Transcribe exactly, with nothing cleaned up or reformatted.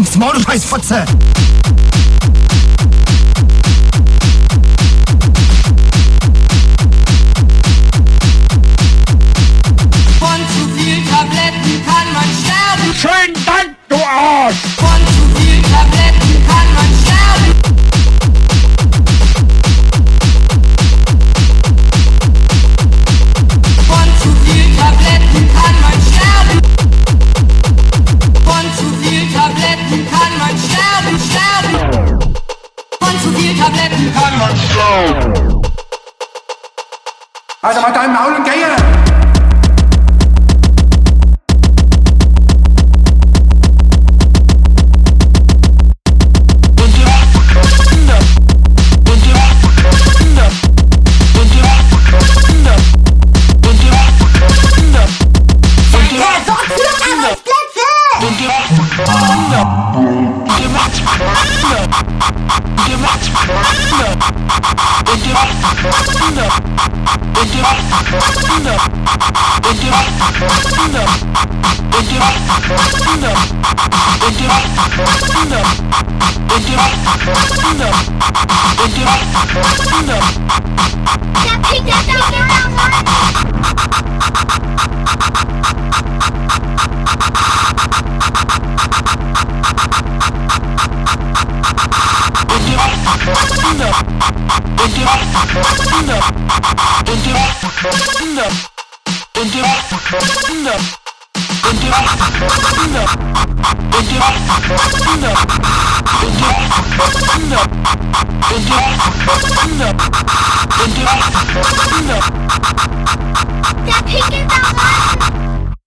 aufs Maul, du scheiß Fotze! Von zu viel Tabletten kann man sterben. Schönen Dank, du Arsch! Von zu viel Tabletten kann man sterben. Also mal dein Maul und gehe! The pig is alive!